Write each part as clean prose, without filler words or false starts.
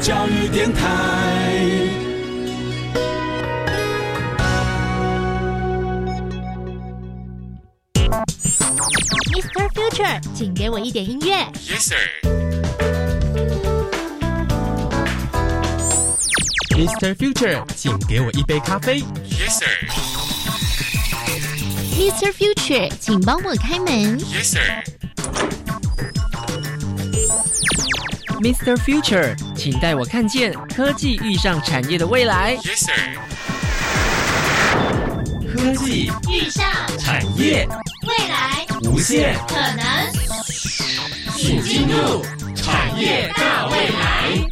教育电台。 Mr. Future， 请给我一点音乐。Yes sir。Mr. Future， 请给我一杯咖啡。Yes sir。Mr. Future， 请帮我开门。Yes sir。Mr. Future， 请带我看见科技遇上产业的未来。Yes sir。科技遇上产业。 未来无限可能，请进入产业大未来。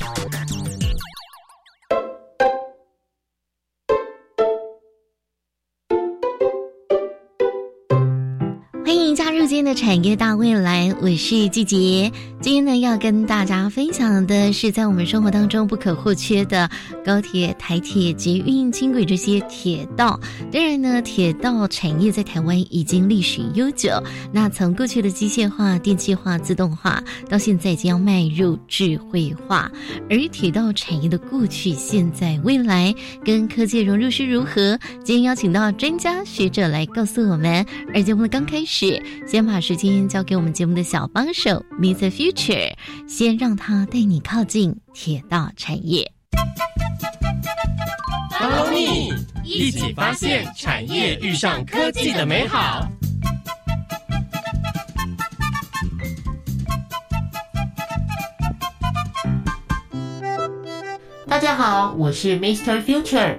欢迎加入今天的产业大未来，我是季杰。今天呢，要跟大家分享的是在我们生活当中不可或缺的高铁、台铁、捷运、轻轨这些铁道。当然呢，铁道产业在台湾已经历史悠久。那从过去的机械化、电气化、自动化，到现在已经要迈入智慧化。而铁道产业的过去、现在、未来跟科技融入是如何？今天邀请到专家学者来告诉我们。而节目的刚开始，先把时间交给我们节目的小帮手 Mr. Future。 先让他带你靠近铁道产业。Follow me， 一起发现产业遇上科技的美好。大家好，我是 Mr. Future。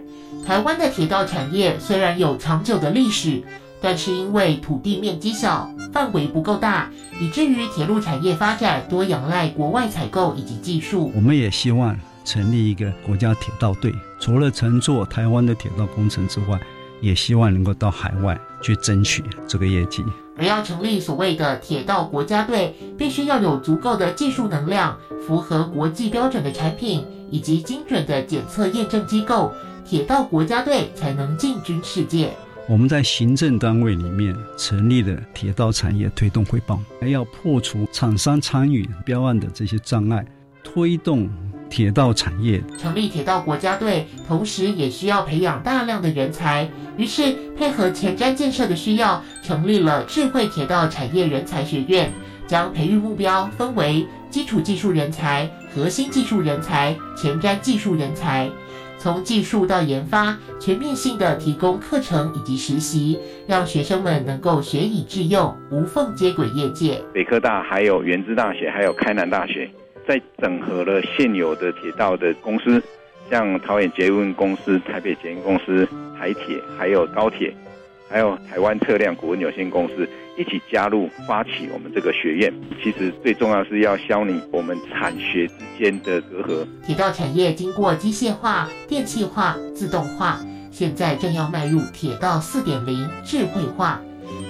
台湾的铁道产业虽然有长久的历史，但是因为土地面积小，范围不够大， 以至于铁路产业发展多仰赖国外采购以及技术。我们也希望成立一个国家铁道队，除了乘坐台湾的铁道工程之外，也希望能够到海外去争取这个业绩。而要成立所谓的铁道国家队，必须要有足够的技术能量、符合国际标准的产品以及精准的检测验证机构，铁道国家队才能进军世界。 我们在行政单位里面成立的铁道产业推动会报，要破除厂商参与标案的这些障碍，推动铁道产业。成立铁道国家队，同时也需要培养大量的人才。于是，配合前瞻建设的需要，成立了智慧铁道产业人才学院，将培育目标分为基础技术人才、核心技术人才、前瞻技术人才。 从技术到研发，全面性的提供课程以及实习，让学生们能够学以致用，无缝接轨业界。北科大、还有元智大学、还有开南大学，在整合了现有的铁道的公司，像桃园捷运公司、台北捷运公司、台铁、还有高铁，还有台湾测量股份有限公司，一起加入发起我们这个学院。其实最重要是要消弭我们产学之间的隔阂。铁道产业经过机械化、电气化、自动化，现在正要迈入铁道 4.0 智慧化。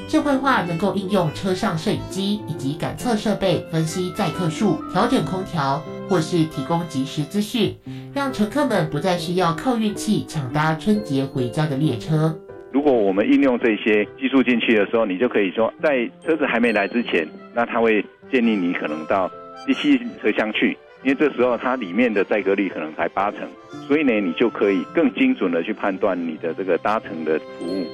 智慧化能够应用车上摄影机以及感测设备分析载客数、调整空调，或是提供即时资讯，让乘客们不再需要靠运气抢搭春节回家的列车。 如果我们应用这些技术进去的时候，你就可以说，在车子还没来之前，那它会建议你可能到第7车厢去，因为这时候它里面的载客率可能才8成，所以呢，你就可以更精准的去判断你的这个搭乘的服务。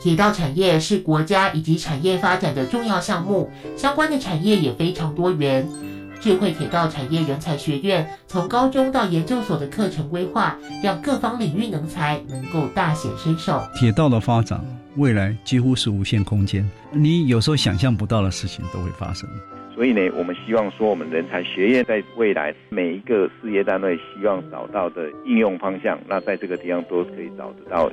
铁道产业是国家以及产业发展的重要项目，相关的产业也非常多元。 智慧铁道产业人才学院从高中到研究所的课程规划，让各方领域能才能够大显身手。铁道的发展，未来几乎是无限空间，你有时候想象不到的事情都会发生。所以呢，我们希望说，我们人才学院在未来每一个事业单位希望找到的应用方向，那在这个地方都可以找得到。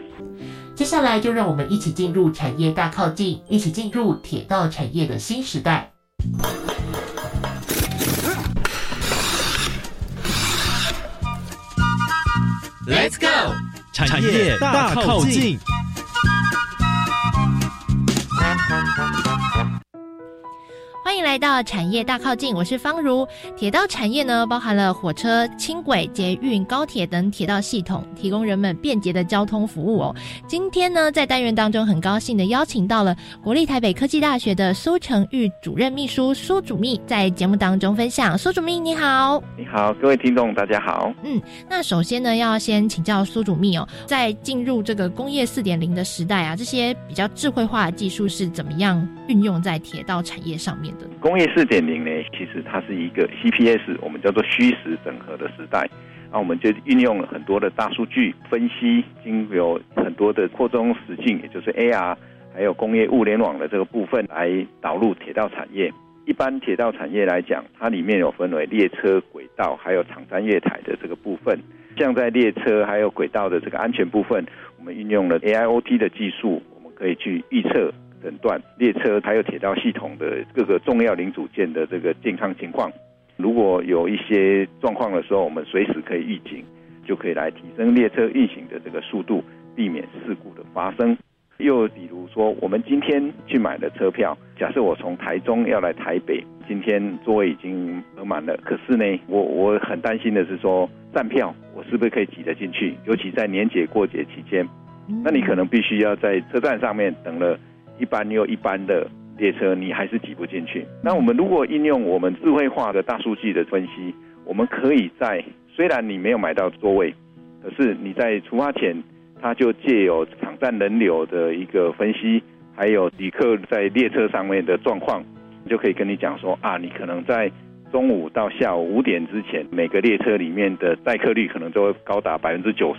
接下来就让我们一起进入产业大靠近，一起进入铁道产业的新时代。 Let's go！ 产业大靠近。欢迎来到产业大靠近，我是方如。铁道产业呢，包含了火车、轻轨、捷运、高铁等铁道系统，提供人们便捷的交通服务哦。今天呢，在单元当中很高兴的邀请到了国立台北科技大学的苏承玉主任秘书苏主秘，在节目当中分享。苏主秘你好。你好，各位听众大家好。那首先呢，要先请教苏主秘哦，在进入这个工业 4.0 的时代啊，这些比较智慧化的技术是怎么样运用在铁道产业上面的？工业 4.0 呢，其实它是一个 CPS， 我们叫做虚实整合的时代。那我们就运用了很多的大数据分析，经由很多的扩增实境，也就是 AR， 还有工业物联网的这个部分来导入铁道产业。一般铁道产业来讲，它里面有分为列车、轨道还有场站月台的这个部分。像在列车还有轨道的这个安全部分，我们运用了 AIOT 的技术，我们可以去预测诊断列车还有铁道系统的各个重要零组件的这个健康情况。如果有一些状况的时候，我们随时可以预警，就可以来提升列车运行的这个速度，避免事故的发生。又比如说，我们今天去买的车票，假设我从台中要来台北，今天座位已经额满了，可是呢，我很担心的是说，站票我是不是可以挤得进去？尤其在年节过节期间，那你可能必须要在车站上面等了一班又一班的列车，你还是挤不进去。那我们如果应用我们智慧化的大数据的分析，我们可以在虽然你没有买到座位，可是你在出发前，它就藉由场站人流的一个分析，还有旅客在列车上面的状况，就可以跟你讲说啊，你可能在中午到下午5点之前，每个列车里面的载客率可能都会高达 90%。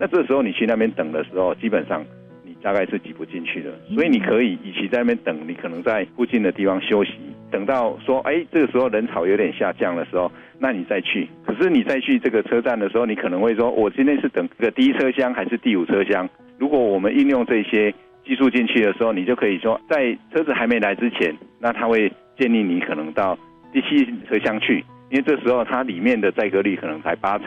那这时候你去那边等的时候，基本上你大概是挤不进去的。所以你可以与其在那边等，你可能在附近的地方休息，等到说这个时候人潮有点下降的时候，那你再去。可是你再去这个车站的时候，你可能会说我今天是等这个第一车厢还是第五车厢。如果我们应用这些技术进去的时候，你就可以说在车子还没来之前，那它会建议你可能到第7车厢去，因为这时候它里面的载客率可能才80%，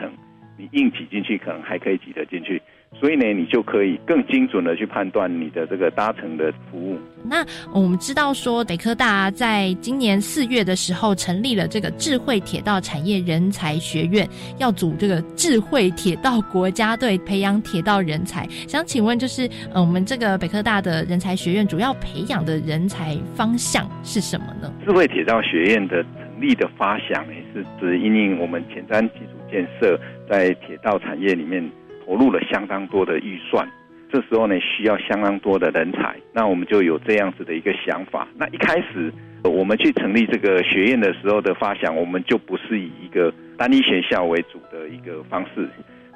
你硬挤进去可能还可以挤得进去。所以呢，你就可以更精准的去判断你的这个搭乘的服务。那我们知道说，北科大在今年4月的时候成立了这个智慧铁道产业人才学院，要组这个智慧铁道国家队，培养铁道人才。想请问就是我们这个北科大的人才学院主要培养的人才方向是什么呢？智慧铁道学院的成立的发想呢，是指因应我们前瞻基础建设在铁道产业里面投入了相当多的预算，这时候呢需要相当多的人才，那我们就有这样子的一个想法。那一开始我们去成立这个学院的时候的发想，我们就不是以一个单一学校为主的一个方式。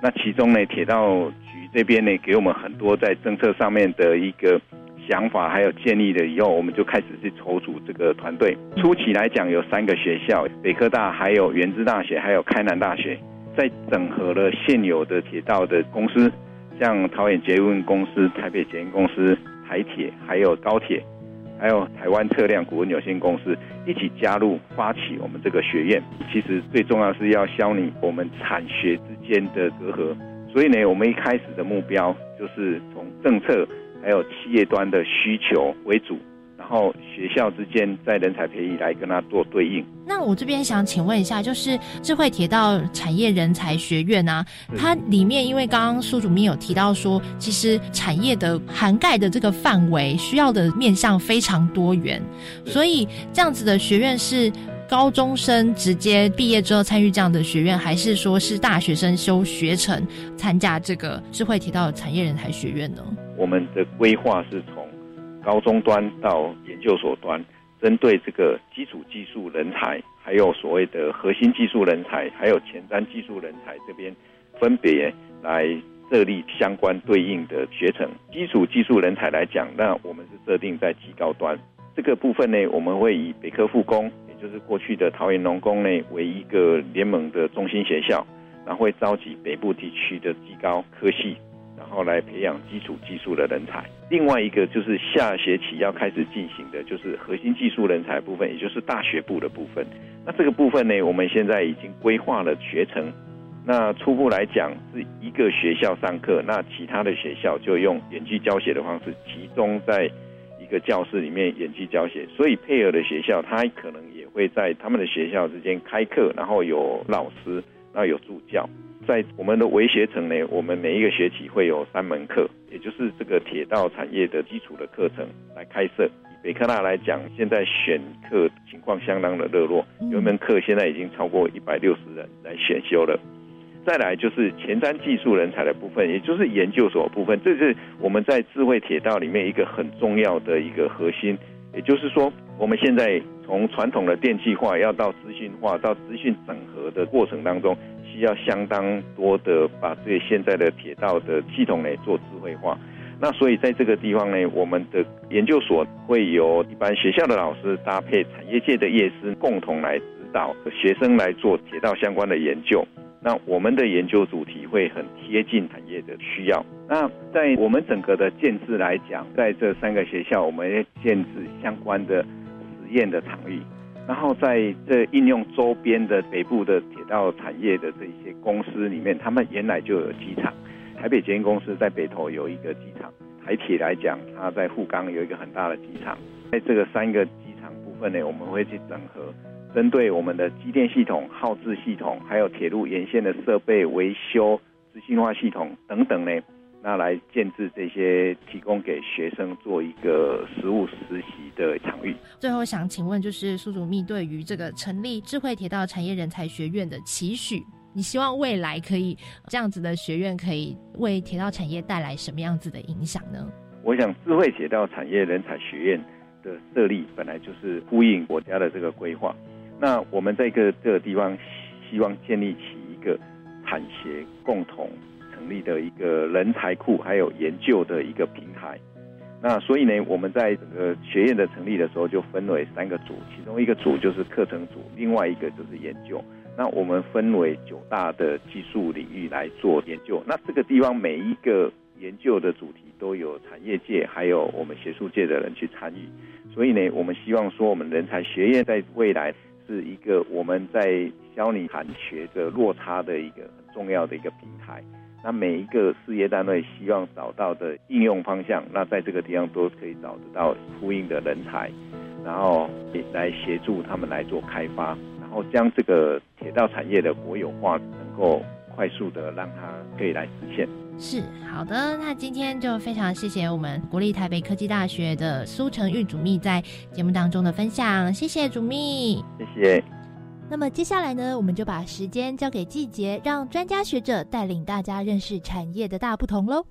那其中呢，铁道局这边呢给我们很多在政策上面的一个想法还有建议了以后，我们就开始去筹组这个团队。初期来讲有3个学校，北科大还有元智大学还有开南大学，在整合了现有的铁道的公司，像桃园捷运公司、台北捷运公司、台铁还有高铁，还有台湾车辆股份有限公司一起加入发起我们这个学院。其实最重要是要消弭我们产学之间的隔阂，所以呢，我们一开始的目标就是从政策还有企业端的需求为主，然后学校之间在人才培育来跟它做对应。那我这边想请问一下，就是智慧铁道产业人才学院啊，它里面因为刚刚苏主秘有提到说，其实产业的涵盖的这个范围需要的面向非常多元，所以这样子的学院是高中生直接毕业之后参与这样的学院，还是说是大学生修学程参加这个智慧铁道产业人才学院呢？我们的规划是从高中端到研究所端，针对这个基础技术人才还有所谓的核心技术人才还有前瞻技术人才这边分别来设立相关对应的学程。基础技术人才来讲，那我们是设定在技高端这个部分呢，我们会以北科附工，也就是过去的桃园农工呢为一个联盟的中心学校，然后会召集北部地区的技高科系，然后来培养基础技术的人才。另外一个就是下学期要开始进行的，就是核心技术人才部分，也就是大学部的部分。那这个部分呢，我们现在已经规划了学程。那初步来讲是一个学校上课，那其他的学校就用远距教学的方式集中在一个教室里面演技教学，所以配合的学校他可能也会在他们的学校之间开课，然后有老师，然后有助教。在我们的微学程呢，我们每一个学期会有3门课，也就是这个铁道产业的基础的课程来开设。以北科大来讲，现在选课情况相当的热络，有一门课现在已经超过160人来选修了。再来就是前瞻技术人才的部分，也就是研究所部分，这是我们在智慧铁道里面一个很重要的一个核心。也就是说，我们现在从传统的电气化要到资讯化，到资讯整合的过程当中，需要相当多的把这现在的铁道的系统呢做智慧化。那所以在这个地方呢，我们的研究所会由一般学校的老师搭配产业界的业师，共同来指导学生来做铁道相关的研究。那我们的研究主题会很贴近产业的需要。那在我们整个的建制来讲，在这3个学校我们建制相关的实验的场域，然后在这应用周边的北部的铁道产业的这些公司里面，他们原来就有机场，台北捷运公司在北投有一个机场，台铁来讲它在富冈有一个很大的机场。在这个3个机场部分呢，我们会去整合，针对我们的机电系统、耗资系统，还有铁路沿线的设备维修、资讯化系统等等呢，那来建置这些提供给学生做一个实务实习的场域。最后想请问，就是苏主秘对于这个成立智慧铁道产业人才学院的期许，你希望未来可以这样子的学院可以为铁道产业带来什么样子的影响呢？我想智慧铁道产业人才学院的设立本来就是呼应国家的这个规划。那我们在这个地方希望建立起一个产学共同成立的一个人才库，还有研究的一个平台。那所以呢，我们在整个学院的成立的时候就分为3个组，其中一个组就是课程组，另外一个就是研究。那我们分为9大的技术领域来做研究。那这个地方每一个研究的主题都有产业界还有我们学术界的人去参与。所以呢，我们希望说我们人才学院在未来是一个我们在教你产学的落差的一个很重要的一个平台。那每一个事业单位希望找到的应用方向，那在这个地方都可以找得到呼应的人才，然后也来协助他们来做开发，然后将这个铁道产业的国有化能够快速的让它可以来实现。是，好的，那今天就非常谢谢我们国立台北科技大学的苏承玉主秘在节目当中的分享，谢谢主秘，谢谢。那么接下来呢，我们就把时间交给季节，让专家学者带领大家认识产业的大不同咯。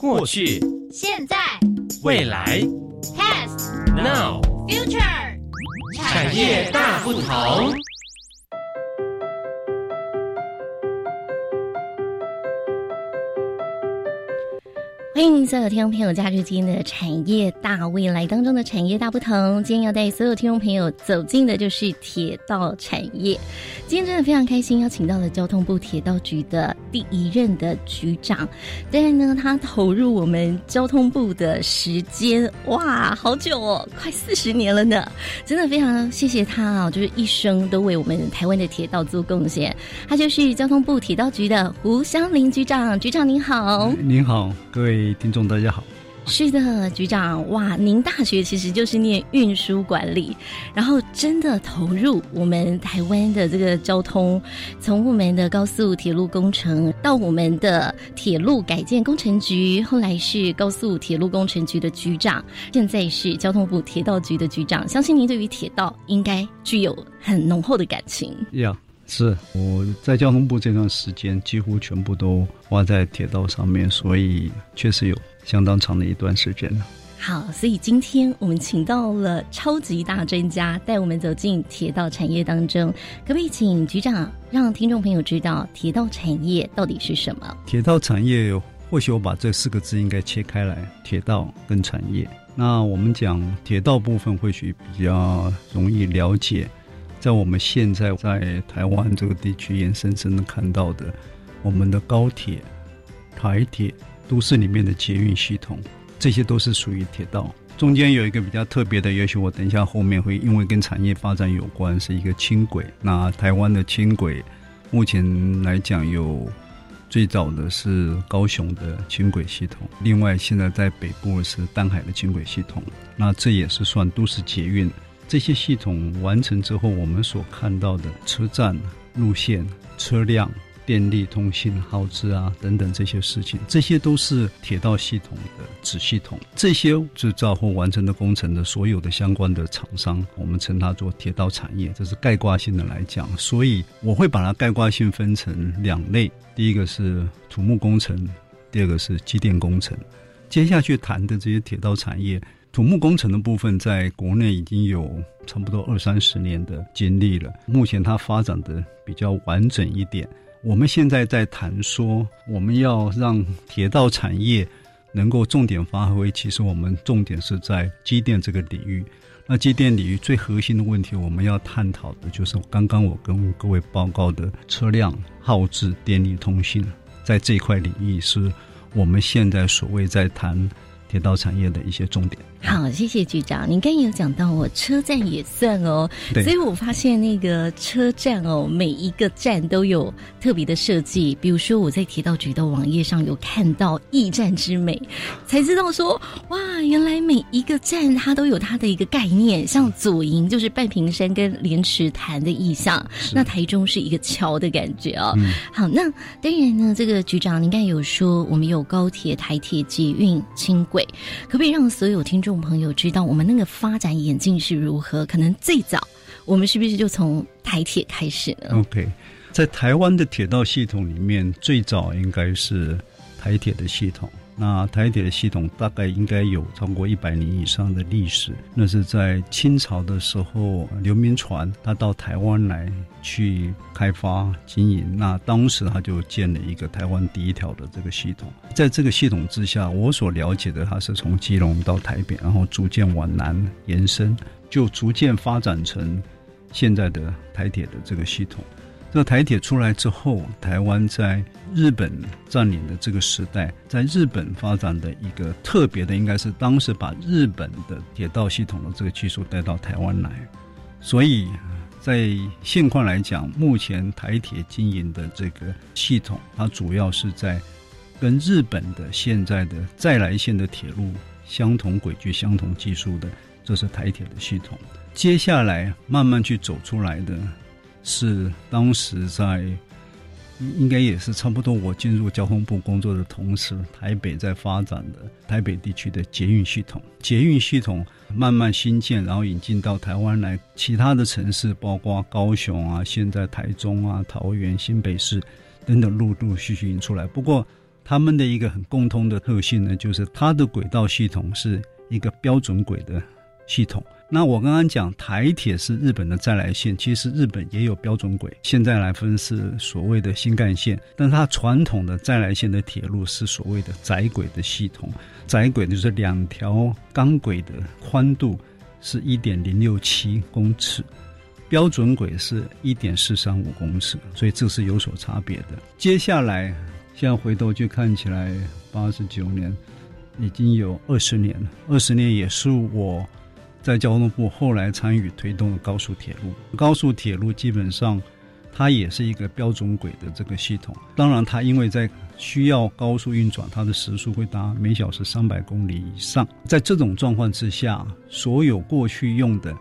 过去、现在、未来 Past Now Future 产业大不同。欢迎所有听众朋友加入今天的产业大未来当中的产业大不同。今天要带所有听众朋友走进的就是铁道产业。今天真的非常开心，邀请到了交通部铁道局的第1任的局长。当然呢，他投入我们交通部的时间，哇，好久哦，快40年了呢。真的非常谢谢他啊，就是一生都为我们台湾的铁道做贡献。他就是交通部铁道局的胡湘麟局长。局长您好。您好，各位听众大家好。是的，局长，哇，您大学其实就是念运输管理，然后真的投入我们台湾的这个交通，从我们的高速铁路工程到我们的铁路改建工程局，后来是高速铁路工程局的局长，现在是交通部铁道局的局长，相信您对于铁道应该具有很浓厚的感情。是，我在交通部这段时间几乎全部都花在铁道上面，所以确实有相当长的一段时间了。好，所以今天我们请到了超级大专家带我们走进铁道产业当中，可不可以请局长让听众朋友知道铁道产业到底是什么？铁道产业或许我把这四个字应该切开来，铁道跟产业。那我们讲铁道部分或许比较容易了解，在我们现在在台湾这个地区眼深深的看到的，我们的高铁、台铁、都市里面的捷运系统，这些都是属于铁道。中间有一个比较特别的，也许我等一下后面会因为跟产业发展有关，是一个轻轨。那台湾的轻轨目前来讲有最早的是高雄的轻轨系统，另外现在在北部是淡海的轻轨系统，那这也是算都市捷运。这些系统完成之后，我们所看到的车站、路线、车辆、电力、通信、耗资啊等等这些事情，这些都是铁道系统的子系统。这些制造或完成的工程的所有的相关的厂商，我们称它做铁道产业，这是概括性的来讲。所以我会把它概括性分成两类，第一个是土木工程，第二个是机电工程。接下去谈的这些铁道产业，土木工程的部分在国内已经有差不多20-30年的经历了，目前它发展的比较完整一点。我们现在在谈说我们要让铁道产业能够重点发挥，其实我们重点是在机电这个领域。那机电领域最核心的问题，我们要探讨的就是刚刚我跟各位报告的车辆、耗资、电力、通信，在这块领域是我们现在所谓在谈铁道产业的一些重点。好，谢谢局长。您刚才有讲到我车站也算哦，所以我发现那个车站哦，每一个站都有特别的设计。比如说我在铁道局的网页上有看到驿站之美，才知道说哇，原来每一个站它都有它的一个概念。像左营就是半屏山跟莲池潭的意象，那台中是一个桥的感觉哦。好，那当然呢，这个局长您刚才有说我们有高铁、台铁、捷运、轻轨，可不可以让所有听众朋友知道我们那个发展演进是如何？可能最早我们是不是就从台铁开始呢？ OK， 在台湾的铁道系统里面，最早应该是台铁的系统。那台铁的系统大概应该有超过100年以上的历史，那是在清朝的时候，刘铭传他到台湾来去开发经营，那当时他就建了一个台湾第一条的这个系统。在这个系统之下，我所了解的，它是从基隆到台北，然后逐渐往南延伸，就逐渐发展成现在的台铁的这个系统。这个台铁出来之后，台湾在日本占领的这个时代，在日本发展的一个特别的，应该是当时把日本的铁道系统的这个技术带到台湾来。所以在现况来讲，目前台铁经营的这个系统，它主要是在跟日本的现在的再来线的铁路相同轨距、相同技术的，这是台铁的系统。接下来慢慢去走出来的是当时在应该也是差不多我进入交通部工作的同时，台北在发展的台北地区的捷运系统。捷运系统慢慢兴建，然后引进到台湾来，其他的城市包括高雄啊，现在台中啊、桃园、新北市等等陆陆续续引出来。不过他们的一个很共通的特性呢，就是它的轨道系统是一个标准轨的系统。那我刚刚讲台铁是日本的再来线，其实日本也有标准轨，现在来分是所谓的新干线，但它传统的再来线的铁路是所谓的窄轨的系统。窄轨就是两条钢轨的宽度是 1.067 公尺，标准轨是 1.435 公尺，所以这是有所差别的。接下来现在回头就看起来89年已经有20年了，20年也是我在交通部后来参与推动的高速铁路。高速铁路基本上它也是一个标准轨的这个系统，当然它因为在需要高速运转，它的时速会达每小时300公里以上。在这种状况之下，所有过去用的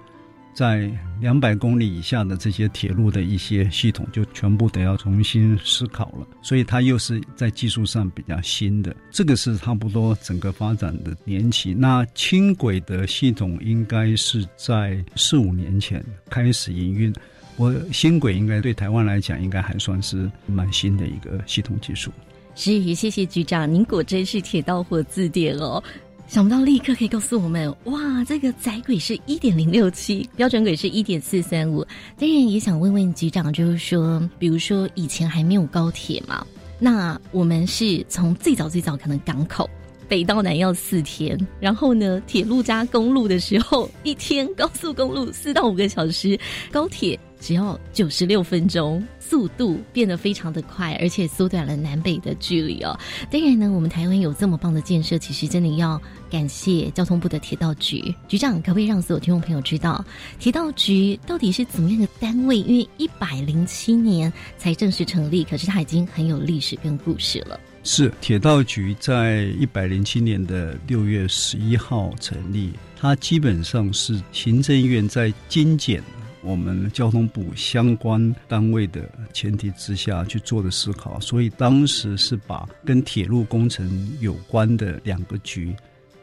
在200公里以下的这些铁路的一些系统就全部得要重新思考了，所以它又是在技术上比较新的。这个是差不多整个发展的年期。那轻轨的系统应该是在4-5年前开始营运，我新轨应该对台湾来讲应该还算是蛮新的一个系统技术。是，谢谢局长，您果真是铁道火字典哦，想不到立刻可以告诉我们，哇，这个载轨是 1.067， 标准轨是 1.435。 当然也想问问局长，就是说比如说以前还没有高铁嘛，那我们是从最早可能港口北到南要4天，然后呢铁路加公路的时候一天，高速公路4到5个小时，高铁只要96分钟，速度变得非常的快，而且缩短了南北的距离哦。当然呢，我们台湾有这么棒的建设，其实真的要感谢交通部的铁道局。局长，可不可以让所有听众朋友知道，铁道局到底是怎么样的单位？因为107年才正式成立，可是它已经很有历史跟故事了。是，铁道局在107年的6月11号成立，它基本上是行政院在精简我们交通部相关单位的前提之下去做的思考，所以当时是把跟铁路工程有关的2个局，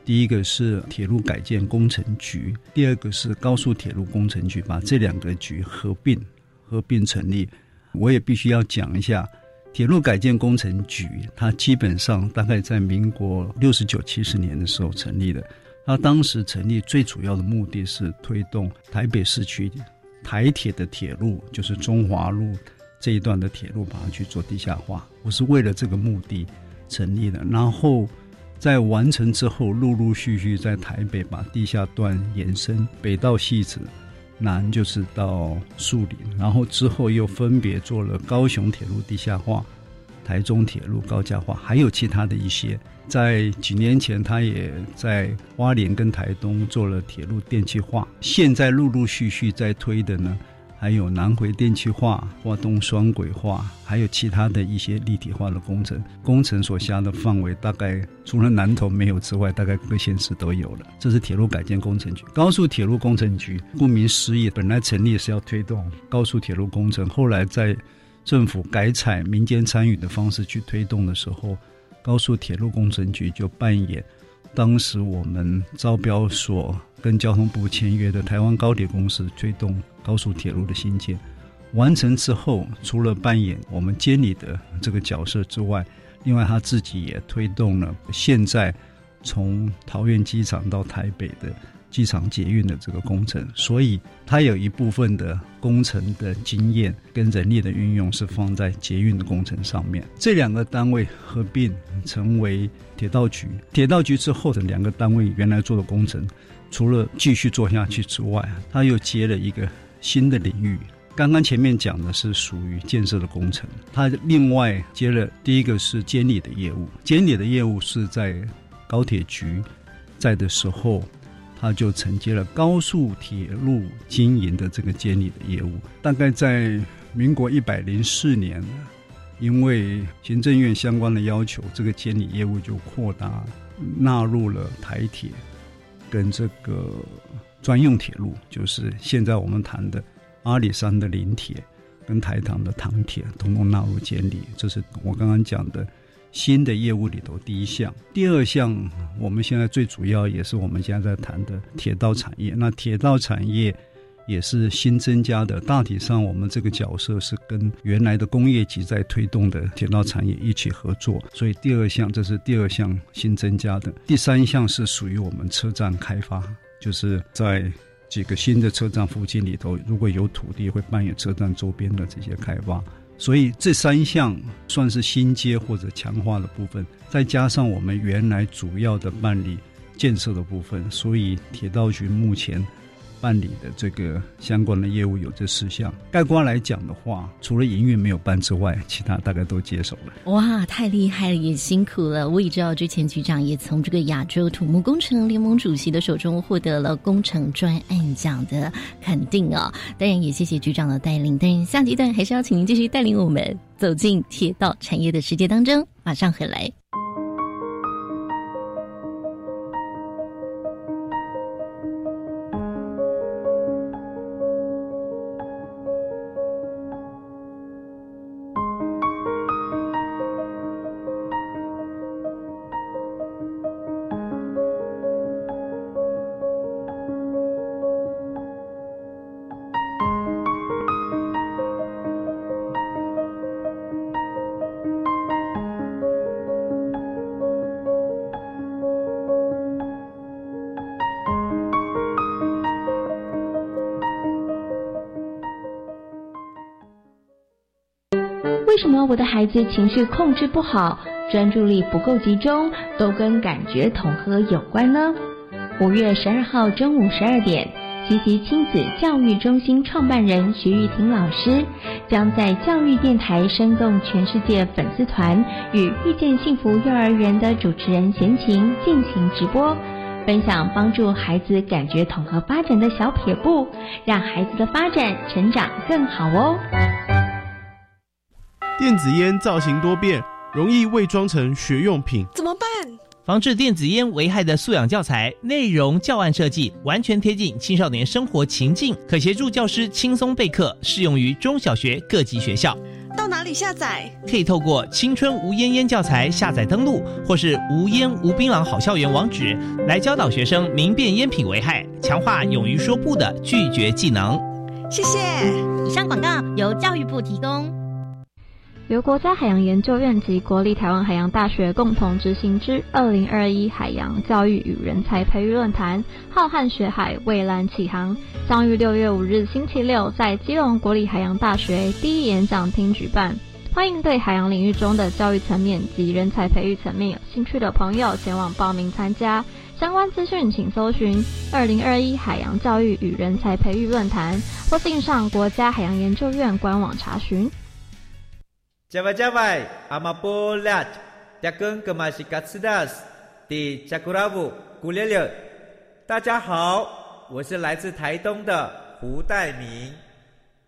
第一个是铁路改建工程局，第二个是高速铁路工程局，把这2个局合并成立。我也必须要讲一下，铁路改建工程局它基本上大概在民国69、70年的时候成立的，它当时成立最主要的目的是推动台北市区台铁的铁路，就是中华路这一段的铁路，把它去做地下化，我是为了这个目的成立的。然后在完成之后，陆陆续续在台北把地下段延伸，北到汐止，南就是到树林，然后之后又分别做了高雄铁路地下化、台中铁路高架化，还有其他的一些。在几年前，他也在花莲跟台东做了铁路电气化，现在陆陆续续在推的呢，还有南回电气化、花东双轨化，还有其他的一些立体化的工程。工程所辖的范围大概除了南投没有之外，大概各县市都有了。这是铁路改建工程局。高速铁路工程局顾名思义，本来成立是要推动高速铁路工程，后来在政府改采民间参与的方式去推动的时候，高速铁路工程局就扮演当时我们招标所跟交通部签约的台湾高铁公司推动高速铁路的兴建。完成之后，除了扮演我们监理的这个角色之外，另外他自己也推动了现在从桃园机场到台北的机场捷运的这个工程，所以它有一部分的工程的经验跟人力的运用是放在捷运的工程上面。这2个单位合并成为铁道局。铁道局之后的2个单位原来做的工程，除了继续做下去之外，它又接了一个新的领域。刚刚前面讲的是属于建设的工程，它另外接了第一个是监理的业务。监理的业务是在高铁局在的时候，他就承接了高速铁路经营的这个监理的业务。大概在民国104年，因为行政院相关的要求，这个监理业务就扩大，纳入了台铁跟这个专用铁路，就是现在我们谈的阿里山的林铁跟台糖的糖铁，统统纳入监理。这是我刚刚讲的新的业务里头第一项。第二项，我们现在最主要也是我们现在在谈的铁道产业。那铁道产业也是新增加的，大体上我们这个角色是跟原来的工业局在推动的铁道产业一起合作，所以第二项，这是第二项新增加的。第三项是属于我们车站开发，就是在几个新的车站附近里头，如果有土地会扮演车站周边的这些开发。所以这3项算是新接或者强化的部分，再加上我们原来主要的办理建设的部分，所以铁道局目前办理的这个相关的业务有这4项。概括来讲的话，除了营运没有办之外，其他大概都接手了。哇，太厉害了，也辛苦了。我也知道之前局长也从这个亚洲土木工程联盟主席的手中获得了工程专案奖的肯定哦。当然也谢谢局长的带领，但是下阶段还是要请您继续带领我们走进铁道产业的世界当中。马上回来。什么我的孩子情绪控制不好，专注力不够集中，都跟感觉统合有关呢？5月12号中午12点，奇奇亲子教育中心创办人徐玉婷老师将在教育电台生动全世界粉丝团与遇见幸福幼儿园的主持人贤琴进行直播，分享帮助孩子感觉统合发展的小撇步，让孩子的发展成长更好哦。电子烟造型多变，容易伪装成学用品，怎么办？防治电子烟危害的素养教材内容教案设计完全贴近青少年生活情境，可协助教师轻松备课，适用于中小学各级学校。到哪里下载？可以透过青春无烟烟教材下载登录，或是无烟无槟榔好校园网址，来教导学生明辨烟品危害，强化勇于说不的拒绝技能。谢谢。以上广告由教育部提供，由国家海洋研究院及国立台湾海洋大学共同执行之2021海洋教育与人才培育论坛，浩瀚学海，蔚蓝启航，将于6月5日星期六在基隆国立海洋大学第一演讲厅举办。欢迎对海洋领域中的教育层面及人才培育层面有兴趣的朋友前往报名参加。相关资讯请搜寻2021海洋教育与人才培育论坛，或进上国家海洋研究院官网查询。Java Java, Amapo Lat, Yakun Kamashikatsudas, Di Chakuravu, Gulele。 大家好，我是来自台东的胡代明，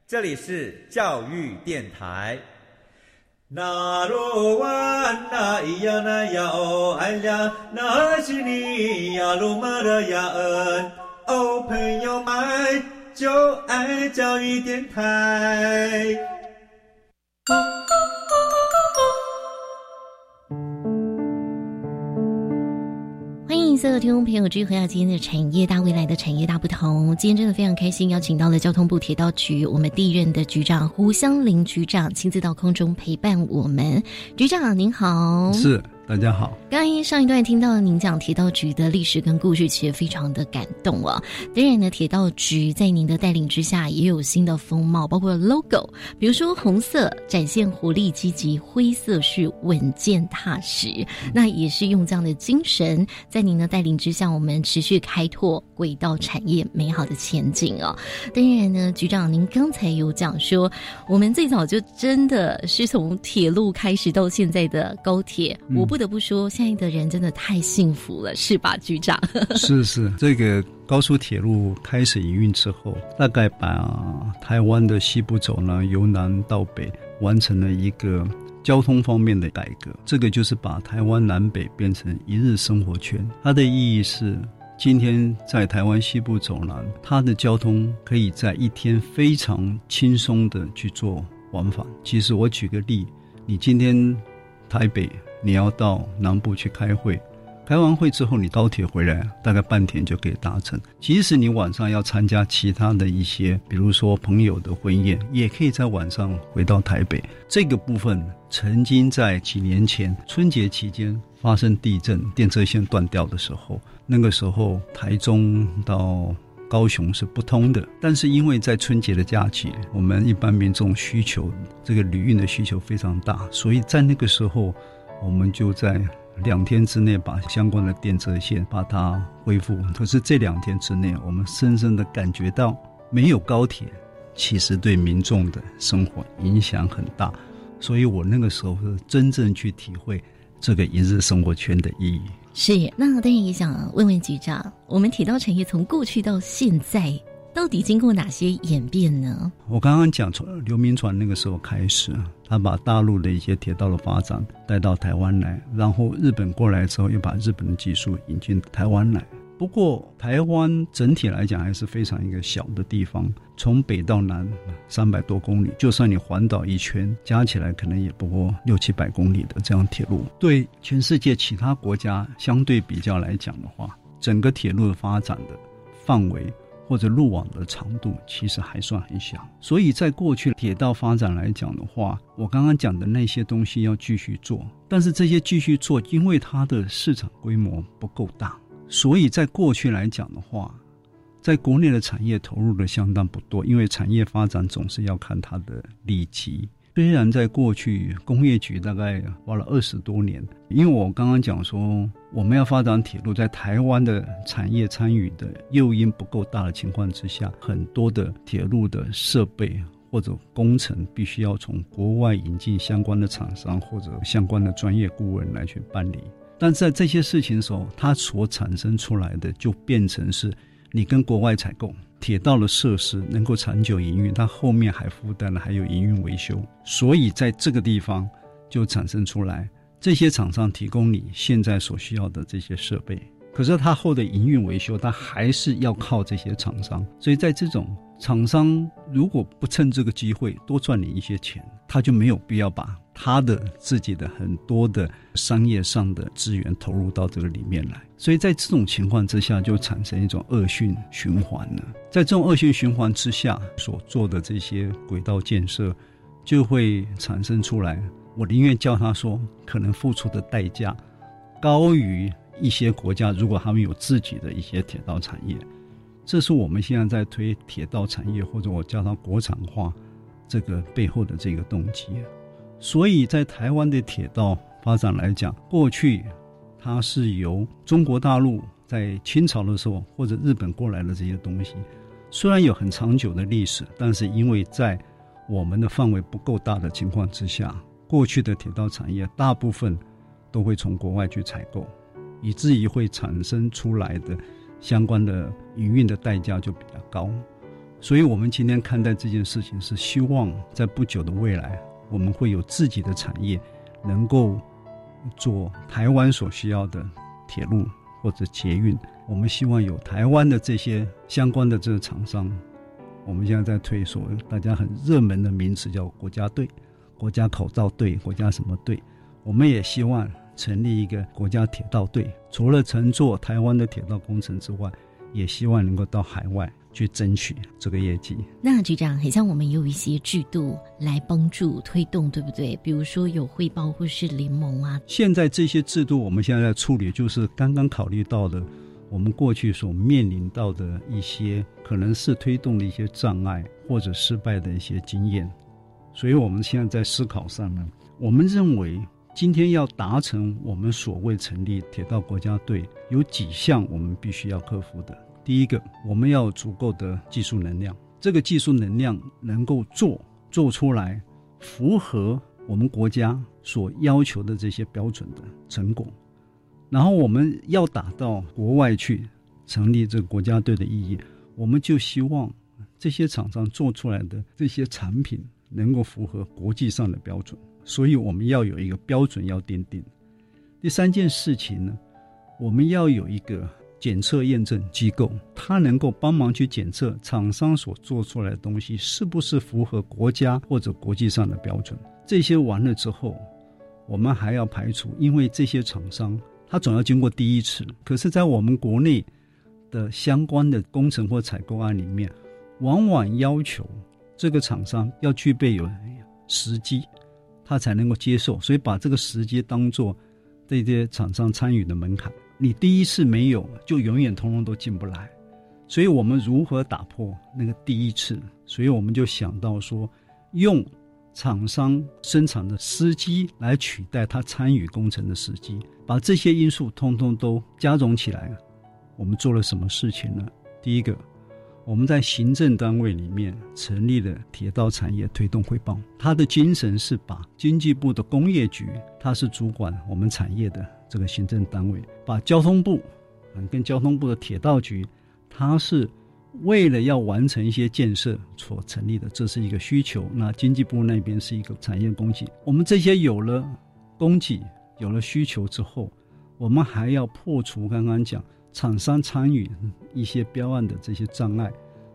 这里是教育电台。那罗哇那咿呀那呀哦哎呀，那是你呀鲁玛的呀恩哦，朋友们就爱教育电台。所有听众朋友，继续回到今天的产业大未来的产业大不同。今天真的非常开心，邀请到了交通部铁道局我们第一任的局长胡湘麟局长亲自到空中陪伴我们。局长您好。是，大家好。刚刚上一段听到您讲铁道局的历史跟故事，其实非常的感动哦。当然呢，铁道局在您的带领之下也有新的风貌，包括 logo， 比如说红色展现活力积极，灰色是稳健踏实。那也是用这样的精神，在您的带领之下，我们持续开拓轨道产业美好的前景哦。当然呢，局长您刚才有讲说，我们最早就真的是从铁路开始到现在的高铁，我不得不说现在的人真的太幸福了，是吧局长？是是，这个高速铁路开始营运之后，大概把台湾的西部走廊由南到北完成了一个交通方面的改革，这个就是把台湾南北变成一日生活圈。它的意义是今天在台湾西部走廊，它的交通可以在一天非常轻松的去做往返。其实我举个例，你今天台北你要到南部去开会，开完会之后你高铁回来大概半天就可以达成。即使你晚上要参加其他的一些比如说朋友的婚宴，也可以在晚上回到台北。这个部分曾经在几年前春节期间发生地震电车线断掉的时候，那个时候台中到高雄是不通的，但是因为在春节的假期，我们一般民众需求这个旅运的需求非常大，所以在那个时候我们就在2天之内把相关的电车线把它恢复。可是这2天之内，我们深深的感觉到没有高铁其实对民众的生活影响很大，所以我那个时候是真正去体会这个一日生活圈的意义。是，那当然也想问问局长，我们铁道产业从过去到现在到底经过哪些演变呢？我刚刚讲从刘铭传那个时候开始，他把大陆的一些铁道的发展带到台湾来，然后日本过来之后又把日本的技术引进台湾来。不过台湾整体来讲还是非常一个小的地方，从北到南300多公里，就算你环岛一圈加起来可能也不过600-700公里的这样铁路，对全世界其他国家相对比较来讲的话，整个铁路的发展的范围或者路网的长度其实还算很小。所以在过去铁道发展来讲的话，我刚刚讲的那些东西要继续做，但是这些继续做因为它的市场规模不够大，所以在过去来讲的话，在国内的产业投入的相当不多，因为产业发展总是要看它的利基，虽然在过去工业局大概花了20多年，因为我刚刚讲说我们要发展铁路，在台湾的产业参与的诱因不够大的情况之下，很多的铁路的设备或者工程必须要从国外引进相关的厂商或者相关的专业顾问来去办理。但在这些事情的时候，它所产生出来的就变成是你跟国外采购铁道的设施能够长久营运，它后面还负担了还有营运维修，所以在这个地方就产生出来这些厂商提供你现在所需要的这些设备，可是它后的营运维修它还是要靠这些厂商。所以在这种厂商如果不趁这个机会多赚你一些钱，他就没有必要把他的自己的很多的商业上的资源投入到这个里面来。所以在这种情况之下就产生一种恶性循环了。在这种恶性循环之下所做的这些轨道建设就会产生出来，我宁愿叫他说可能付出的代价高于一些国家如果他们有自己的一些铁道产业。这是我们现在在推铁道产业，或者我叫它国产化，这个背后的这个动机。所以在台湾的铁道发展来讲，过去它是由中国大陆在清朝的时候或者日本过来的这些东西，虽然有很长久的历史，但是因为在我们的范围不够大的情况之下，过去的铁道产业大部分都会从国外去采购，以至于会产生出来的相关的营运的代价就比较高。所以我们今天看待这件事情是希望在不久的未来我们会有自己的产业能够做台湾所需要的铁路或者捷运，我们希望有台湾的这些相关的这个厂商。我们现在在推所大家很热门的名词叫国家队、国家口罩队、国家什么队，我们也希望成立一个国家铁道队，除了乘坐台湾的铁道工程之外，也希望能够到海外去争取这个业绩。那局长，很像我们有一些制度来帮助推动，对不对？比如说有汇报或是联盟啊。现在这些制度我们现在在处理，就是刚刚考虑到的我们过去所面临到的一些可能是推动的一些障碍或者失败的一些经验。所以我们现在在思考上呢，我们认为今天要达成我们所谓成立铁道国家队，有几项我们必须要克服的。第一个，我们要有足够的技术能量，这个技术能量能够做出来符合我们国家所要求的这些标准的成果。然后我们要打到国外去成立这个国家队的意义，我们就希望这些厂商做出来的这些产品能够符合国际上的标准，所以我们要有一个标准要奠定。第三件事情呢，我们要有一个检测验证机构，它能够帮忙去检测厂商所做出来的东西是不是符合国家或者国际上的标准。这些完了之后，我们还要排除，因为这些厂商它总要经过第一次，可是在我们国内的相关的工程或采购案里面，往往要求这个厂商要具备有时机他才能够接受，所以把这个时机当作这些厂商参与的门槛，你第一次没有就永远通通都进不来。所以我们如何打破那个第一次，所以我们就想到说用厂商生产的时机来取代他参与工程的时机，把这些因素通通都加总起来。我们做了什么事情呢？第一个，我们在行政单位里面成立了铁道产业推动汇报，它的精神是把经济部的工业局，它是主管我们产业的这个行政单位，把交通部跟交通部的铁道局，它是为了要完成一些建设所成立的，这是一个需求，那经济部那边是一个产业供给。我们这些有了供给有了需求之后，我们还要破除刚刚讲厂商参与一些标案的这些障碍，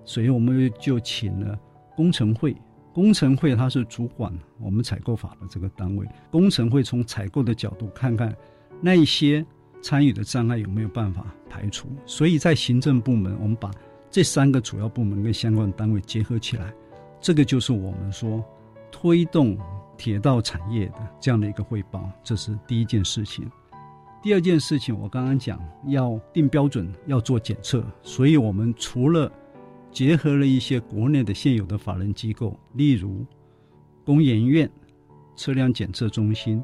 所以我们就请了工程会。工程会它是主管我们采购法的这个单位，工程会从采购的角度看看那一些参与的障碍有没有办法排除。所以在行政部门，我们把这3个主要部门跟相关单位结合起来，这个就是我们说推动铁道产业的这样的一个汇报，这是第一件事情。第二件事情，我刚刚讲要定标准，要做检测，所以我们除了结合了一些国内的现有的法人机构，例如工研院、车辆检测中心、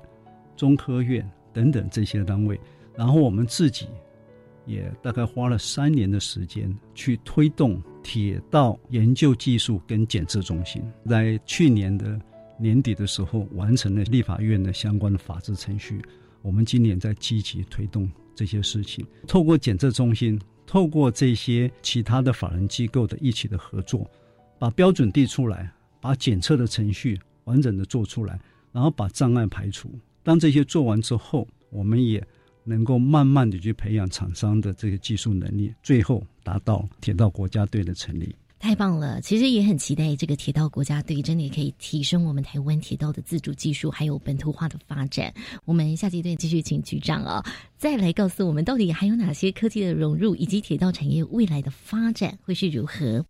中科院等等这些单位，然后我们自己也大概花了3年的时间去推动铁道研究技术跟检测中心，在去年的年底的时候完成了立法院的相关的法制程序。我们今年在积极推动这些事情，透过检测中心，透过这些其他的法人机构的一起的合作，把标准定出来，把检测的程序完整的做出来，然后把障碍排除。当这些做完之后，我们也能够慢慢的去培养厂商的这个技术能力，最后达到铁道国家队的成立。太棒了，其实也很期待这个铁道国家队真的也可以提升我们台湾铁道的自主技术还有本土化的发展。我们下集段继续请局长再来告诉我们到底还有哪些科技的融入以及铁道产业未来的发展会是如何。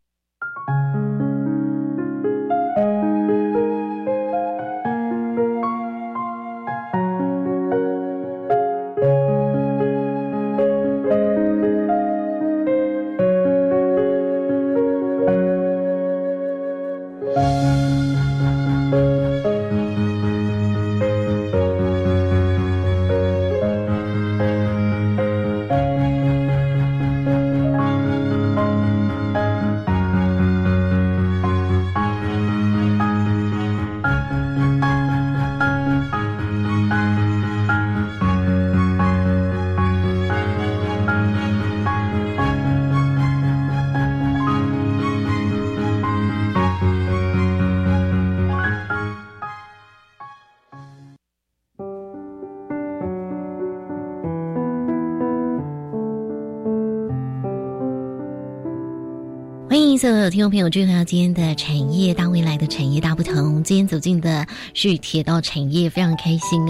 听众朋友，这条今天的产业大未来的产业大不同，今天走进的是铁道产业，非常开心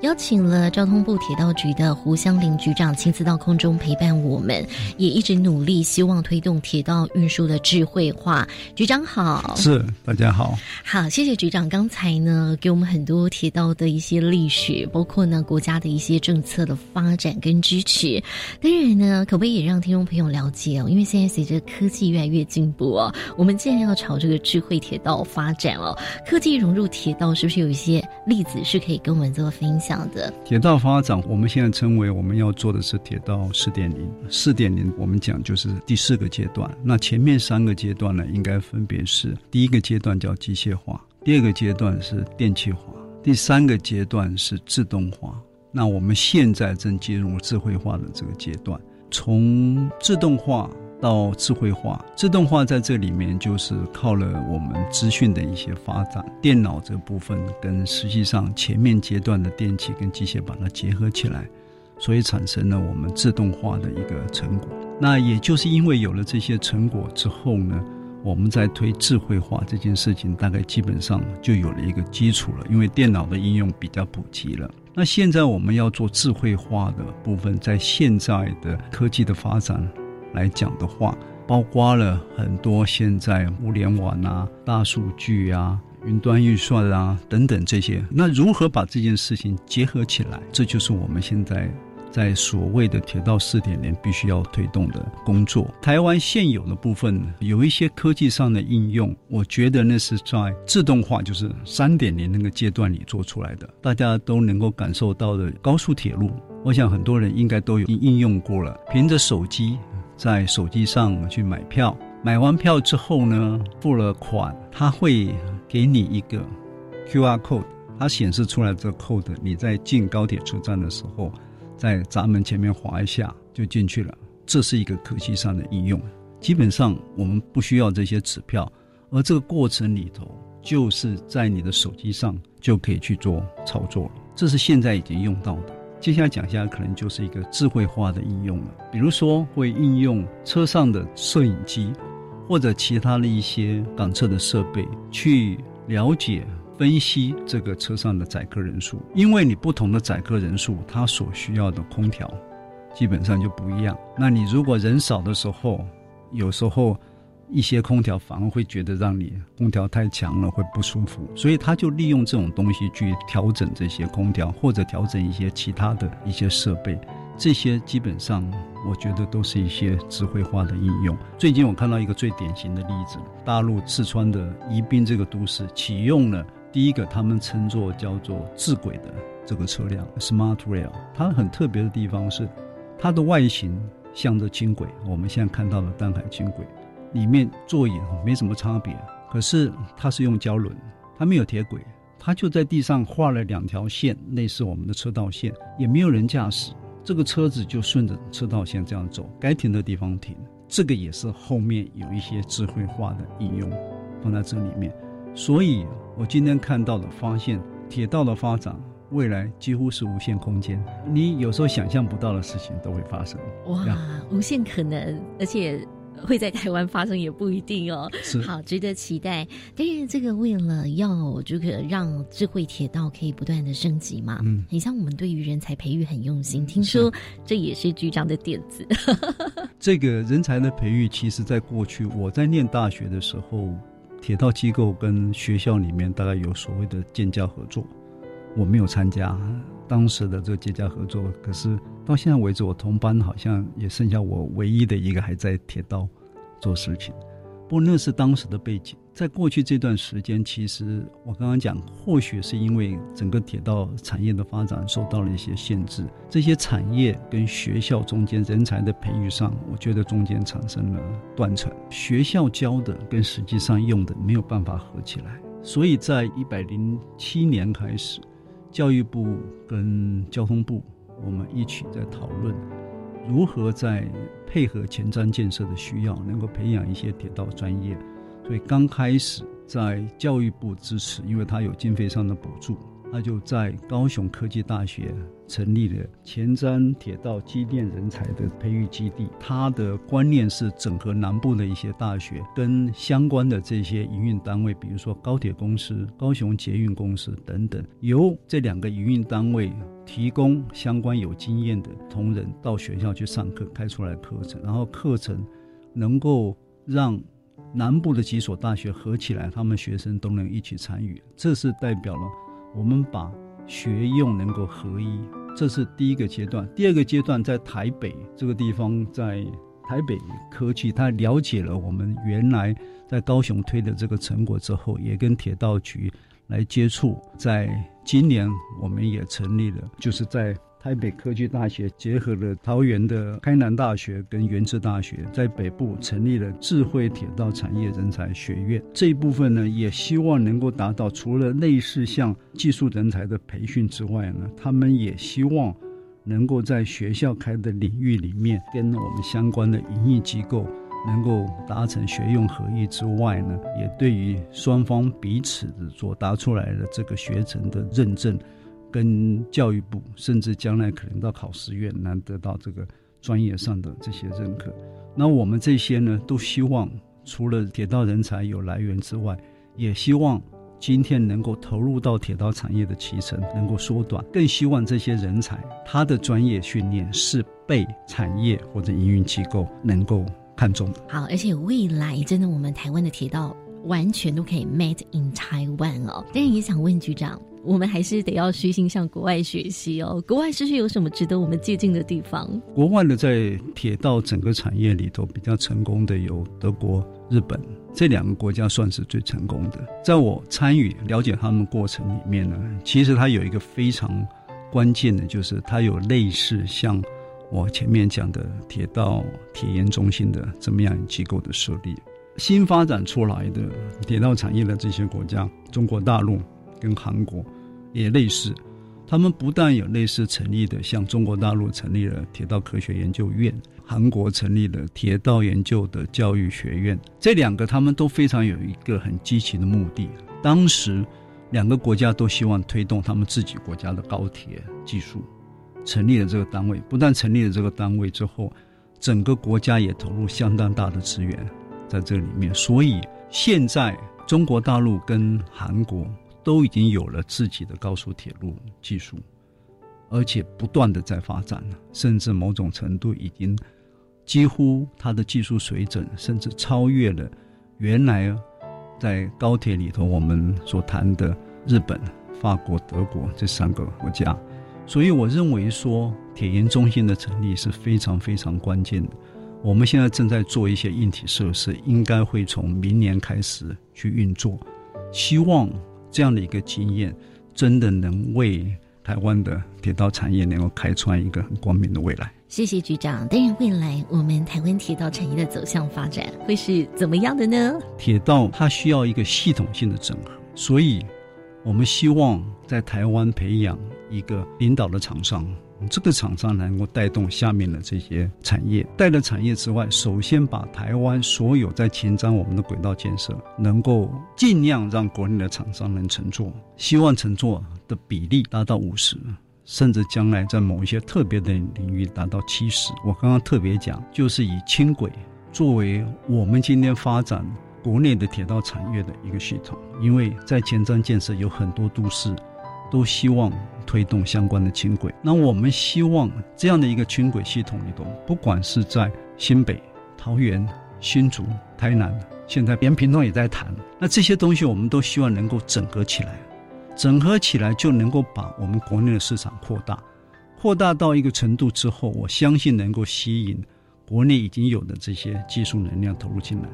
邀请了交通部铁道局的胡湘玲局长亲自到空中陪伴我们，也一直努力希望推动铁道运输的智慧化。局长好。是，大家好。好，谢谢局长刚才呢给我们很多铁道的一些历史，包括呢国家的一些政策的发展跟支持。当然呢，可不可以也让听众朋友了解因为现在随着科技越来越进步我们既然要朝这个智慧铁道发展科技融入铁道，是不是有一些例子是可以跟我们做分享的？铁道发展，我们现在称为我们要做的是铁道 4.0， 我们讲就是第4个阶段。那前面3个阶段呢，应该分别是第1个阶段叫机械化，第2个阶段是电气化，第3个阶段是自动化。那我们现在正进入智慧化的这个阶段，从自动化到智慧化。自动化在这里面就是靠了我们资讯的一些发展，电脑这部分跟实际上前面阶段的电气跟机械把它结合起来，所以产生了我们自动化的一个成果。那也就是因为有了这些成果之后呢，我们在推智慧化这件事情大概基本上就有了一个基础了，因为电脑的应用比较普及了。那现在我们要做智慧化的部分，在现在的科技的发展来讲的话，包括了很多现在物联网大数据云端运算等等这些。那如何把这件事情结合起来，这就是我们现在在所谓的铁道 4.0 必须要推动的工作。台湾现有的部分有一些科技上的应用，我觉得那是在自动化就是 3.0 那个阶段里做出来的，大家都能够感受到的高速铁路，我想很多人应该都有应用过了。凭着手机，在手机上去买票，买完票之后呢，付了款，它会给你一个 QR Code， 它显示出来这个 Code， 你在进高铁车站的时候，在闸门前面滑一下就进去了。这是一个科技上的应用，基本上我们不需要这些纸票，而这个过程里头就是在你的手机上就可以去做操作了，这是现在已经用到的。接下来讲一下可能就是一个智慧化的应用了，比如说会应用车上的摄影机或者其他的一些感测的设备，去了解分析这个车上的载客人数，因为你不同的载客人数它所需要的空调基本上就不一样。那你如果人少的时候，有时候一些空调反而会觉得让你空调太强了会不舒服，所以他就利用这种东西去调整这些空调，或者调整一些其他的一些设备。这些基本上我觉得都是一些智慧化的应用。最近我看到一个最典型的例子，大陆四川的宜宾这个都市启用了第一个他们称作叫做智轨的这个车辆 Smart Rail， 它很特别的地方是它的外形像着轻轨，我们现在看到的淡海轻轨，里面座椅没什么差别，可是它是用胶轮，它没有铁轨，它就在地上画了两条线，类似我们的车道线，也没有人驾驶，这个车子就顺着车道线这样走，该停的地方停。这个也是后面有一些智慧化的应用放在这里面。所以我今天看到的发现，铁道的发展未来几乎是无限空间，你有时候想象不到的事情都会发生。哇，无限可能，而且会在台湾发生也不一定哦。好，值得期待。但是这个为了要这个让智慧铁道可以不断的升级嘛，很像我们对于人才培育很用心，听说这也是局长的点子。这个人才的培育，其实在过去我在念大学的时候，铁道机构跟学校里面大概有所谓的建教合作，我没有参加当时的这个建教合作，可是到现在为止我同班好像也剩下我唯一的一个还在铁道做事情。不过那是当时的背景，在过去这段时间，其实我刚刚讲或许是因为整个铁道产业的发展受到了一些限制，这些产业跟学校中间人才的培育上，我觉得中间产生了断层，学校教的跟实际上用的没有办法合起来。所以在107年开始，教育部跟交通部我们一起在讨论如何在配合前瞻建设的需要能够培养一些铁道专业。所以刚开始在教育部支持，因为它有经费上的补助，它就在高雄科技大学成立了前瞻铁道机电人才的培育基地。它的观念是整合南部的一些大学跟相关的这些营运单位，比如说高铁公司、高雄捷运公司等等，由这两个营运单位提供相关有经验的同仁到学校去上课，开出来课程，然后课程能够让南部的几所大学合起来，他们学生都能一起参与。这是代表了我们把学用能够合一，这是第一个阶段。第二个阶段在台北这个地方，在台北科技，他了解了我们原来在高雄推的这个成果之后，也跟铁道局来接触。在今年我们也成立了，就是在台北科技大学结合了桃园的开南大学跟元智大学，在北部成立了智慧铁道产业人才学院。这一部分呢，也希望能够达到除了类似像技术人才的培训之外呢，他们也希望能够在学校开的领域里面跟我们相关的营运机构能够达成学用合一之外呢，也对于双方彼此所达出来的这个学程的认证跟教育部，甚至将来可能到考试院能得到这个专业上的这些认可。那我们这些呢，都希望除了铁道人才有来源之外，也希望今天能够投入到铁道产业的期程能够缩短，更希望这些人才他的专业训练是被产业或者营运机构能够看中的。好，而且未来真的我们台湾的铁道完全都可以 made in Taiwan 哦。但是也想问局长，我们还是得要虚心向国外学习哦。国外是不是有什么值得我们借鉴的地方？国外的在铁道整个产业里头比较成功的有德国、日本，这两个国家算是最成功的。在我参与了解他们过程里面呢，其实它有一个非常关键的，就是它有类似像我前面讲的铁道铁研中心的这么样机构的设立。新发展出来的铁道产业的这些国家，中国大陆跟韩国也类似，他们不但有类似成立的，像中国大陆成立了铁道科学研究院，韩国成立了铁道研究的教育学院，这两个他们都非常有一个很积极的目的。当时两个国家都希望推动他们自己国家的高铁技术，成立了这个单位，不但成立了这个单位之后，整个国家也投入相当大的资源在这里面。所以现在中国大陆跟韩国都已经有了自己的高速铁路技术，而且不断的在发展，甚至某种程度已经几乎它的技术水准甚至超越了原来在高铁里头我们所谈的日本、法国、德国这三个国家。所以我认为说铁研中心的成立是非常非常关键的。我们现在正在做一些硬体设施，应该会从明年开始去运作，希望这样的一个经验真的能为台湾的铁道产业能够开创一个很光明的未来。谢谢局长。当然未来我们台湾铁道产业的走向发展会是怎么样的呢？铁道它需要一个系统性的整合，所以我们希望在台湾培养一个领导的厂商，这个厂商能够带动下面的这些产业，带了产业之外，首先把台湾所有在前瞻我们的轨道建设能够尽量让国内的厂商能乘坐，希望乘坐的比例达到50%，甚至将来在某一些特别的领域达到70%。我刚刚特别讲，就是以轻轨作为我们今天发展国内的铁道产业的一个系统，因为在前瞻建设有很多都市都希望推动相关的轻轨，那我们希望这样的一个轻轨系统里头，不管是在新北、桃园、新竹、台南，现在连屏东也在谈，那这些东西我们都希望能够整合起来，整合起来就能够把我们国内的市场扩大，扩大到一个程度之后，我相信能够吸引国内已经有的这些技术能量投入进来，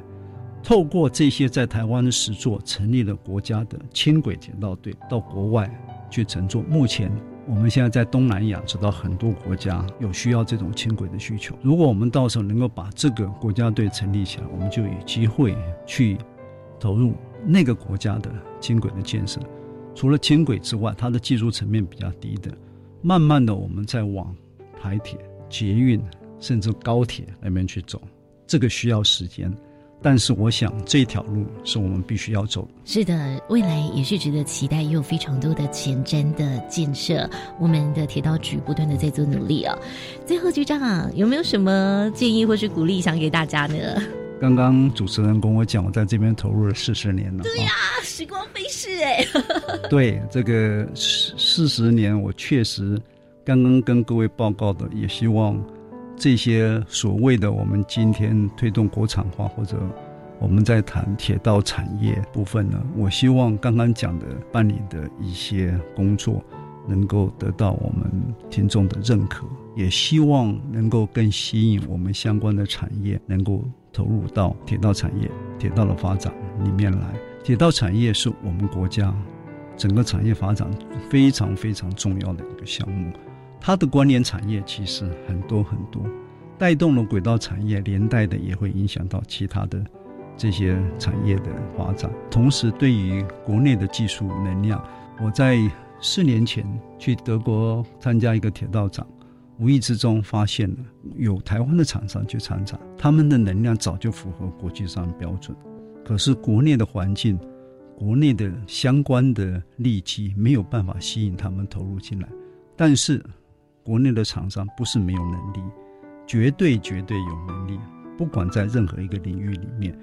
透过这些在台湾的实作成立了国家的轻轨铁道队到国外去乘坐。目前我们现在在东南亚知道很多国家有需要这种轻轨的需求，如果我们到时候能够把这个国家队成立起来，我们就有机会去投入那个国家的轻轨的建设。除了轻轨之外，它的技术层面比较低的，慢慢的我们再往台铁、捷运甚至高铁那边去走，这个需要时间，但是我想这条路是我们必须要走的。是的，未来也是值得期待，也有非常多的前瞻的建设，我们的铁道局不断的在做努力哦。最后局长啊，有没有什么建议或是鼓励想给大家呢？刚刚主持人跟我讲，我在这边投入了40年了。对呀、啊，时光飞逝哎。对，这个40年，我确实刚刚跟各位报告的，也希望这些所谓的我们今天推动国产化，或者我们在谈铁道产业部分呢，我希望刚刚讲的办理的一些工作能够得到我们听众的认可，也希望能够更吸引我们相关的产业能够投入到铁道产业、铁道的发展里面来。铁道产业是我们国家整个产业发展非常非常重要的一个项目，它的关联产业其实很多很多，带动了轨道产业，连带的也会影响到其他的这些产业的发展。同时对于国内的技术能量，我在4年前去德国参加一个铁道展，无意之中发现了有台湾的厂商去参展，他们的能量早就符合国际上的标准，可是国内的环境、国内的相关的利基没有办法吸引他们投入进来。但是国内的厂商不是没有能力，绝对有能力，不管在任何一个领域里面，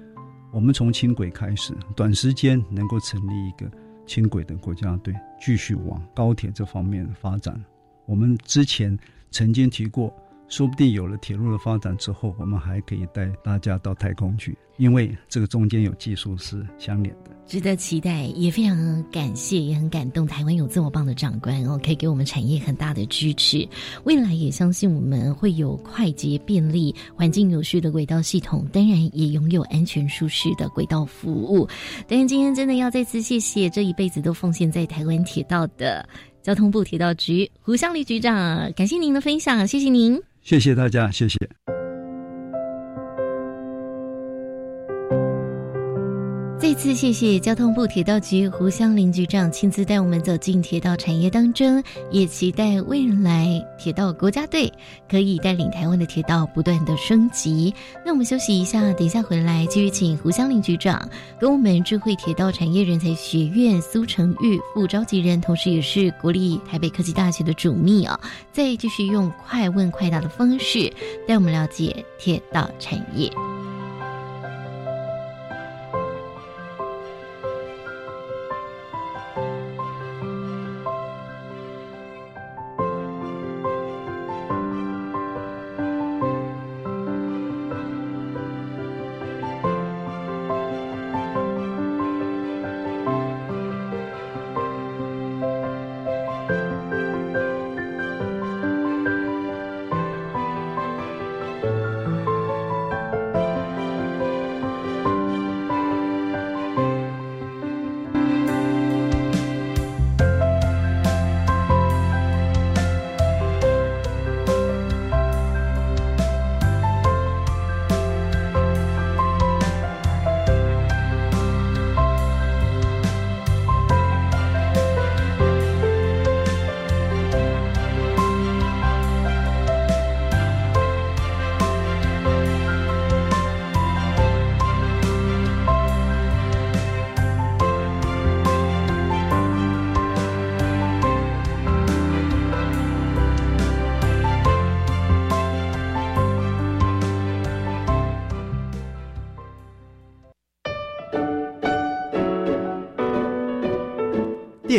我们从轻轨开始，短时间能够成立一个轻轨的国家队，继续往高铁这方面发展。我们之前曾经提过，说不定有了铁路的发展之后，我们还可以带大家到太空去，因为这个中间有技术是相连的。值得期待，也非常感谢，也很感动台湾有这么棒的长官哦，可以给我们产业很大的支持。未来也相信我们会有快捷便利、环境有序的轨道系统，当然也拥有安全舒适的轨道服务。但是今天真的要再次谢谢这一辈子都奉献在台湾铁道的交通部铁道局胡湘丽局长，感谢您的分享，谢谢您。谢谢大家，谢谢。再次谢谢交通部铁道局胡湘丽局长亲自带我们走进铁道产业当中，也期待未来铁道国家队可以带领台湾的铁道不断的升级。那我们休息一下，等一下回来继续请胡湘丽局长跟我们智慧铁道产业人才学院苏成玉副召集人，同时也是国立台北科技大学的主秘哦，再继续用快问快答的方式带我们了解铁道产业。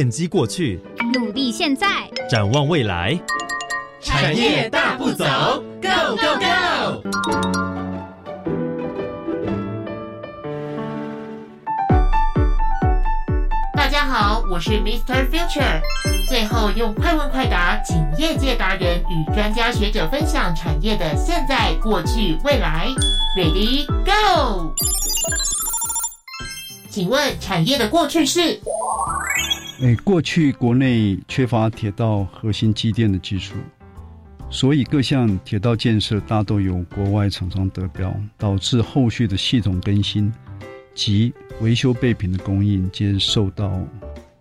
链接过去，努力现在，展望未来，产业大步走 ，Go Go Go！大家好，我是 Mr. Future。最后用快问快答，请业界达人与专家学者分享产业的现在、过去、未来。Ready Go！ 请问产业的过去是？过去国内缺乏铁道核心机电的技术，所以各项铁道建设大都由国外厂商得标，导致后续的系统更新及维修备品的供应皆受到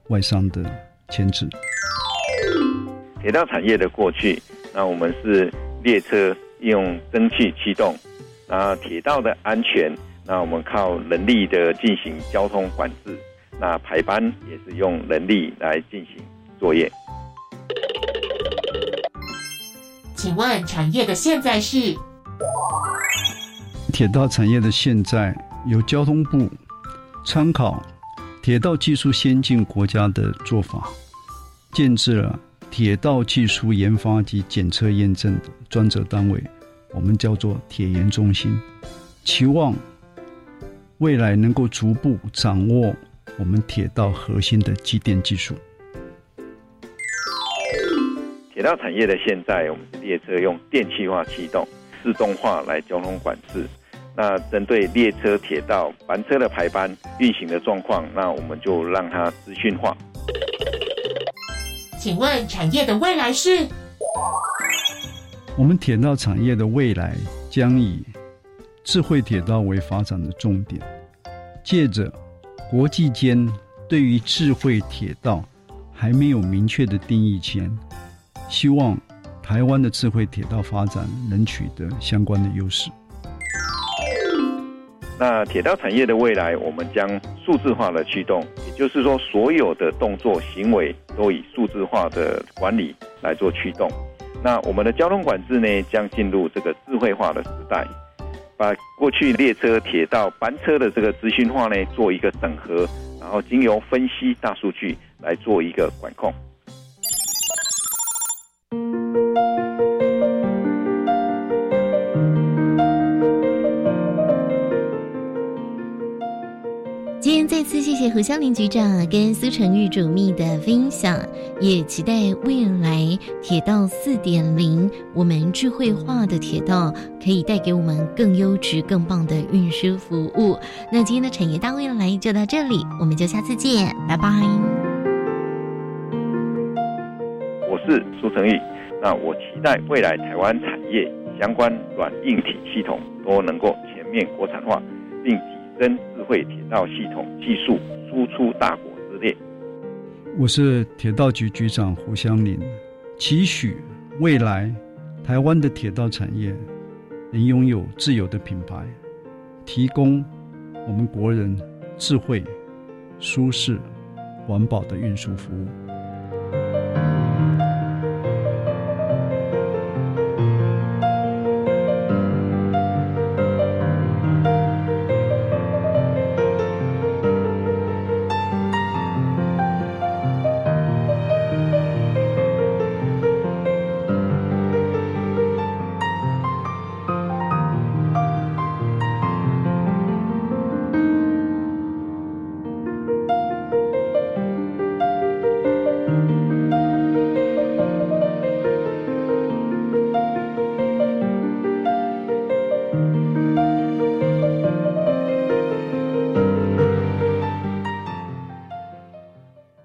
外商的牵制。铁道产业的过去，那我们是列车用蒸汽驱动，那铁道的安全，那我们靠人力的进行交通管制，那排班也是用人力来进行作业。请问产业的现在是？铁道产业的现在由交通部参考铁道技术先进国家的做法，建制了铁道技术研发及检测验证的专责单位，我们叫做铁研中心，期望未来能够逐步掌握我们铁道核心的机电技术。铁道产业的现在，我们列车用电气化驱动，自动化来交通管制。那针对列车、铁道、班车的排班运行的状况，那我们就让它资讯化。请问产业的未来是？我们铁道产业的未来将以智慧铁道为发展的重点，借着国际间对于智慧铁道还没有明确的定义前，希望台湾的智慧铁道发展能取得相关的优势。那铁道产业的未来，我们将数字化的驱动，也就是说所有的动作行为都以数字化的管理来做驱动。那我们的交通管制呢，将进入这个智慧化的时代，把过去列车、铁道、班车的这个资讯化呢做一个整合，然后经由分析大数据来做一个管控。再次谢谢何湘玲局长跟苏成玉主秘的分享，也期待未来铁道 4.0 我们智慧化的铁道可以带给我们更优质更棒的运输服务。那今天的产业大未来就到这里，我们就下次见，拜拜。我是苏成玉，那我期待未来台湾产业相关软硬体系统都能够全面国产化，并跟智慧铁道系统技术输出大国之列。我是铁道局局长胡湘林，期许未来台湾的铁道产业能拥有自有的品牌，提供我们国人智慧、舒适、环保的运输服务。